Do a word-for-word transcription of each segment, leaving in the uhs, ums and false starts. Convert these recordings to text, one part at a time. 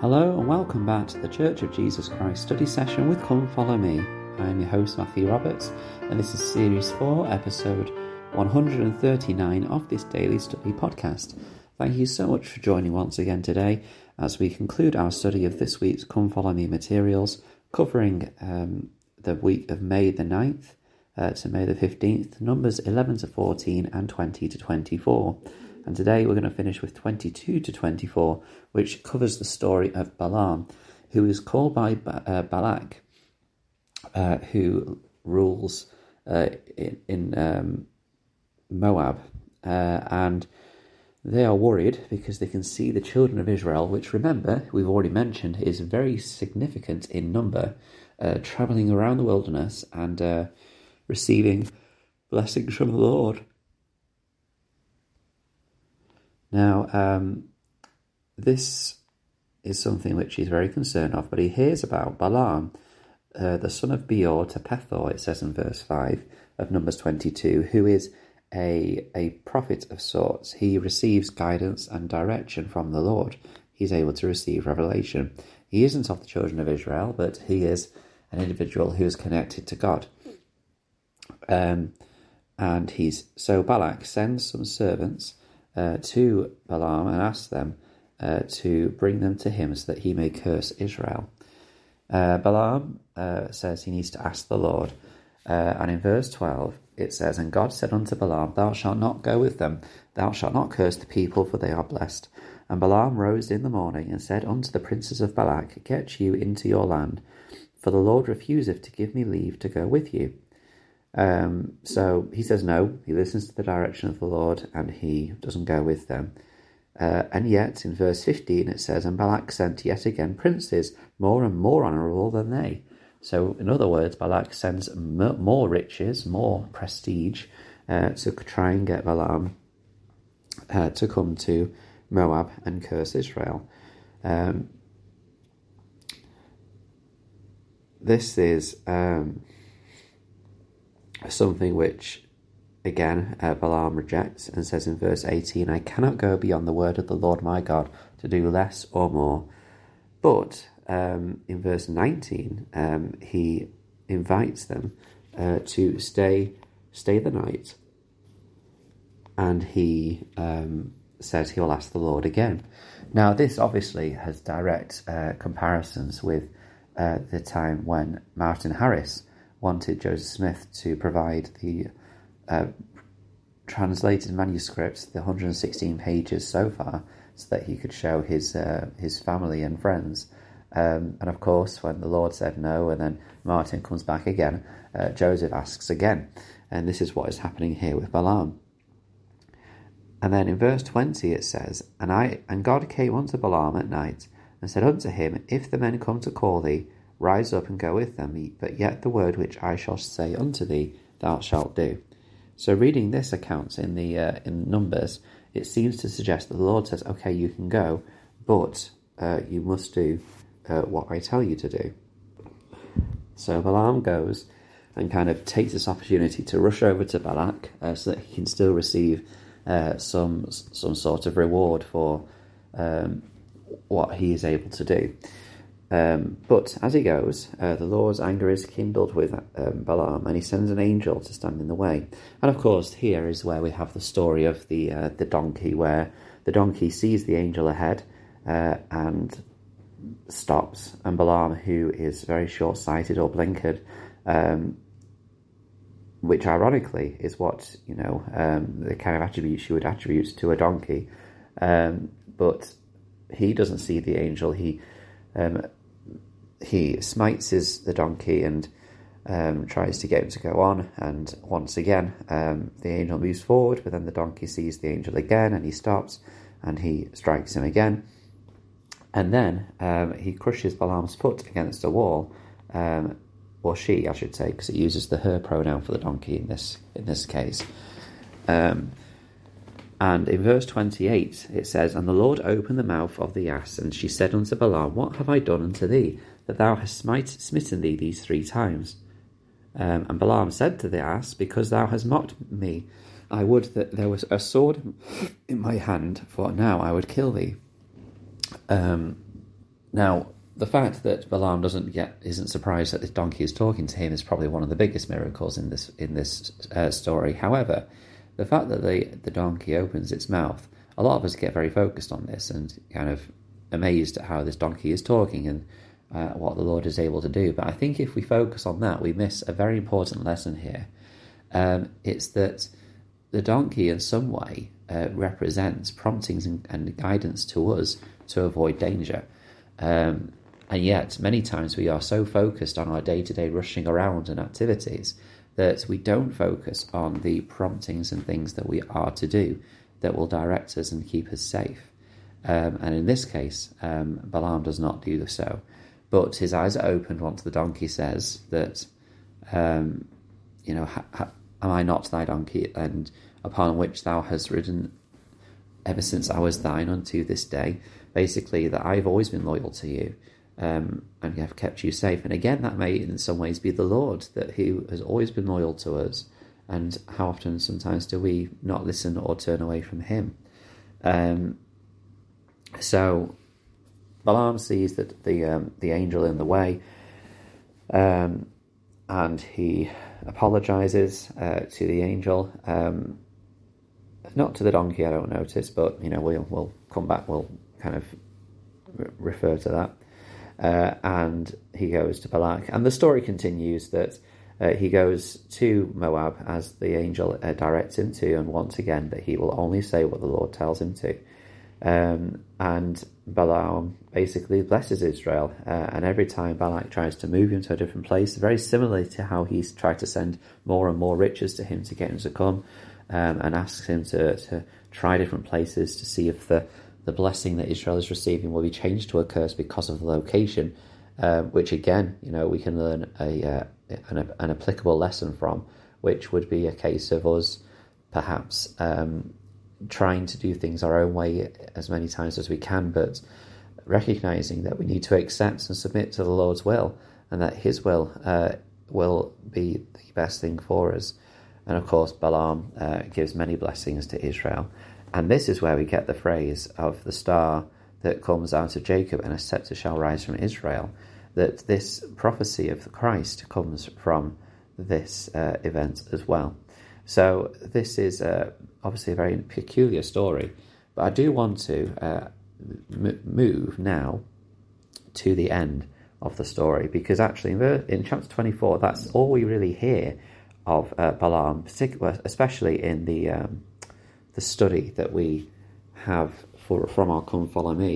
Hello and welcome back to the Church of Jesus Christ study session with Come Follow Me. I am your host Matthew Roberts, and this is Series four, Episode one hundred thirty-nine of this daily study podcast. Thank you so much for joining once again today as we conclude our study of this week's Come Follow Me materials, covering um, the week of May the ninth uh, to May the fifteenth, Numbers eleven to fourteen and twenty to twenty-four. And today we're going to finish with twenty-two to twenty-four, which covers the story of Balaam, who is called by ba- uh, Balak, uh, who rules uh, in, in um, Moab. Uh, and they are worried because they can see the children of Israel, which, remember, we've already mentioned, is very significant in number, uh, travelling around the wilderness and uh, receiving blessings from the Lord. Now, um, this is something which he's very concerned of, but he hears about Balaam, uh, the son of Beor to Pethor, it says in verse five of Numbers twenty-two, who is a, a prophet of sorts. He receives guidance and direction from the Lord. He's able to receive revelation. He isn't of the children of Israel, but he is an individual who is connected to God. Um, and he's so Balak sends some servants Uh, to Balaam and asked them uh, to bring them to him so that he may curse Israel. Uh, Balaam uh, says he needs to ask the Lord. Uh, and in verse twelve, it says, "And God said unto Balaam, Thou shalt not go with them. Thou shalt not curse the people, for they are blessed. And Balaam rose in the morning and said unto the princes of Balak, Get you into your land, for the Lord refuseth to give me leave to go with you." Um, so he says no, he listens to the direction of the Lord and he doesn't go with them. Uh, and yet in verse fifteen it says, "And Balak sent yet again princes more and more honourable than they." So in other words, Balak sends m- more riches, more prestige uh, to try and get Balaam uh, to come to Moab and curse Israel. Um, this is... Um, Something which, again, uh, Balaam rejects and says in verse eighteen, "I cannot go beyond the word of the Lord my God to do less or more." But um, in verse nineteen, um, he invites them uh, to stay stay the night. And he um, says he will ask the Lord again. Now, this obviously has direct uh, comparisons with uh, the time when Martin Harris wanted Joseph Smith to provide the uh, translated manuscripts, the one hundred sixteen pages so far, so that he could show his uh, his family and friends. Um, and of course, when the Lord said no, and then Martin comes back again, uh, Joseph asks again. And this is what is happening here with Balaam. And then in verse twenty it says, "And I and God came unto Balaam at night, and said unto him, If the men come to call thee, rise up and go with them, but yet the word which I shall say unto thee, thou shalt do." So reading this accounts in the uh, in Numbers, it seems to suggest that the Lord says, okay, you can go, but uh, you must do uh, what I tell you to do. So Balaam goes and kind of takes this opportunity to rush over to Balak uh, so that he can still receive uh, some some sort of reward for um, what he is able to do. Um, but as he goes, uh, the Lord's anger is kindled with um, Balaam, and he sends an angel to stand in the way. And of course, here is where we have the story of the uh, the donkey, where the donkey sees the angel ahead uh, and stops. And Balaam, who is very short-sighted or blinkered, um, which ironically is what, you know, um, the kind of attributes you would attribute to a donkey, um, but he doesn't see the angel. He um, He smites his, the donkey and um, tries to get him to go on. And once again, um, the angel moves forward, but then the donkey sees the angel again and he stops and he strikes him again. And then um, he crushes Balaam's foot against a wall, um, or she, I should say, because it uses the her pronoun for the donkey in this in this case. Um, And in verse twenty-eight, it says, "And the Lord opened the mouth of the ass, and she said unto Balaam, What have I done unto thee, that thou hast smite, smitten thee these three times? Um, and Balaam said to the ass, Because thou hast mocked me, I would that there was a sword in my hand, for now I would kill thee." Um, Now, the fact that Balaam doesn't get isn't surprised that this donkey is talking to him is probably one of the biggest miracles in this in this uh, story. However, the fact that the the donkey opens its mouth, a lot of us get very focused on this and kind of amazed at how this donkey is talking and uh, what the Lord is able to do. But I think if we focus on that, we miss a very important lesson here. Um, it's that the donkey in some way uh, represents promptings and, and guidance to us to avoid danger. Um, and yet many times we are so focused on our day-to-day rushing around and activities that we don't focus on the promptings and things that we are to do that will direct us and keep us safe. Um, and in this case, um, Balaam does not do so. But his eyes are opened once the donkey says that, um, you know, ha- ha- am I not thy donkey, and upon which thou hast ridden ever since I was thine unto this day? Basically, that I've always been loyal to you, um, and have kept you safe. And again, that may in some ways be the Lord, that who has always been loyal to us. And how often sometimes do we not listen or turn away from him? Um, so Balaam sees that the um, the angel in the way, um, and he apologizes uh, to the angel, um, not to the donkey. I don't notice, but you know we'll we'll come back. We'll kind of re- refer to that. Uh, and he goes to Balak, and the story continues that. Uh, he goes to Moab as the angel uh, directs him to, and once again that he will only say what the Lord tells him to. Um, and Balaam basically blesses Israel, uh, and every time Balak tries to move him to a different place, very similarly to how he's tried to send more and more riches to him to get him to come, um, and asks him to, to try different places to see if the, the blessing that Israel is receiving will be changed to a curse because of the location, uh, which again, you know, we can learn a... Uh, An, an applicable lesson from, which would be a case of us perhaps um, trying to do things our own way as many times as we can, but recognising that we need to accept and submit to the Lord's will, and that his will uh, will be the best thing for us. And of course Balaam uh, gives many blessings to Israel, and this is where we get the phrase of the star that comes out of Jacob and a sceptre shall rise from Israel, that this prophecy of Christ comes from this uh, event as well. So this is uh, obviously a very peculiar story, but I do want to uh, m- move now to the end of the story, because actually in, ver- in chapter twenty-four, that's all we really hear of uh, Balaam, particularly, especially in the um, the study that we have for, from our Come Follow Me.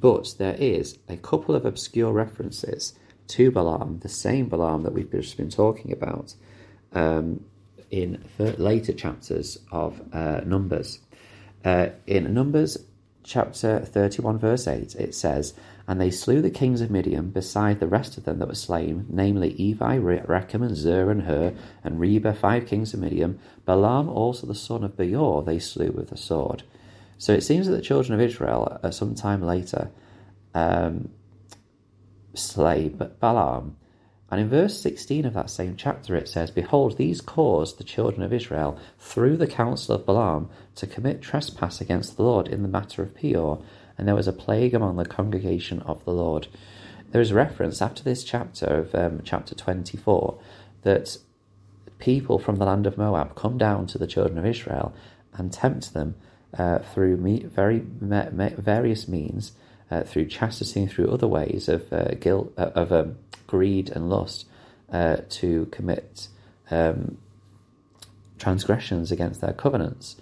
But there is a couple of obscure references to Balaam, the same Balaam that we've just been talking about, um, in later chapters of uh, Numbers. Uh, in Numbers chapter thirty-one, verse eight, it says, "And they slew the kings of Midian beside the rest of them that were slain, namely Evi, Re- Recham, and Zer, and Hur, and Reba, five kings of Midian. Balaam also the son of Beor they slew with the sword." So it seems that the children of Israel, at some time later, um, slay Balaam. And in verse sixteen of that same chapter it says, "Behold, these caused the children of Israel, through the counsel of Balaam, to commit trespass against the Lord in the matter of Peor, and there was a plague among the congregation of the Lord." There is reference after this chapter of um, chapter twenty-four that people from the land of Moab come down to the children of Israel and tempt them Uh, through me, very me, me, various means, uh, through chastity, and through other ways of uh, guilt, uh, of um, greed and lust, uh, to commit um, transgressions against their covenants.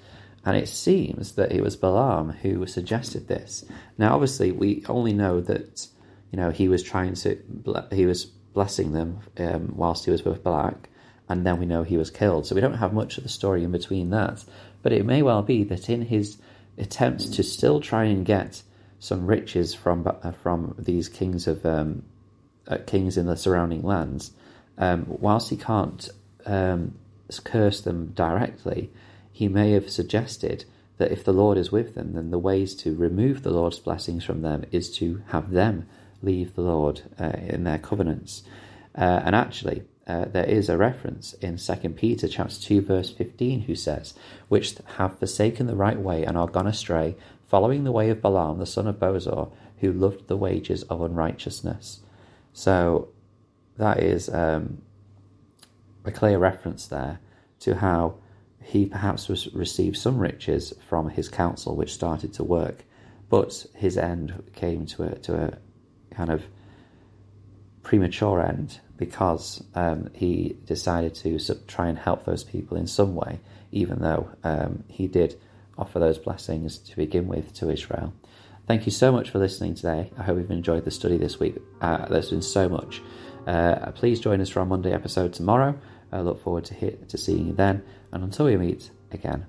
And it seems that it was Balaam who suggested this. Now, obviously, we only know that you know he was trying to he was blessing them um, whilst he was with Balak, and then we know he was killed. So we don't have much of the story in between that. But it may well be that in his attempts to still try and get some riches from uh, from these kings of um, uh, kings in the surrounding lands, um, whilst he can't um, curse them directly, he may have suggested that if the Lord is with them, then the ways to remove the Lord's blessings from them is to have them leave the Lord uh, in their covenants. Uh, and actually, Uh, there is a reference in Second Peter chapter two, verse fifteen, who says, "Which have forsaken the right way and are gone astray, following the way of Balaam the son of Bosor, who loved the wages of unrighteousness. So that is um, a clear reference there to how he perhaps was received some riches from his counsel, which started to work, but his end came to a, to a kind of premature end, because um, he decided to try and help those people in some way, even though um, he did offer those blessings to begin with to Israel. Thank you so much for listening today. I hope you've enjoyed the study this week. Uh, there's been so much. Uh, please join us for our Monday episode tomorrow. I look forward to, hit, to seeing you then, and until we meet again.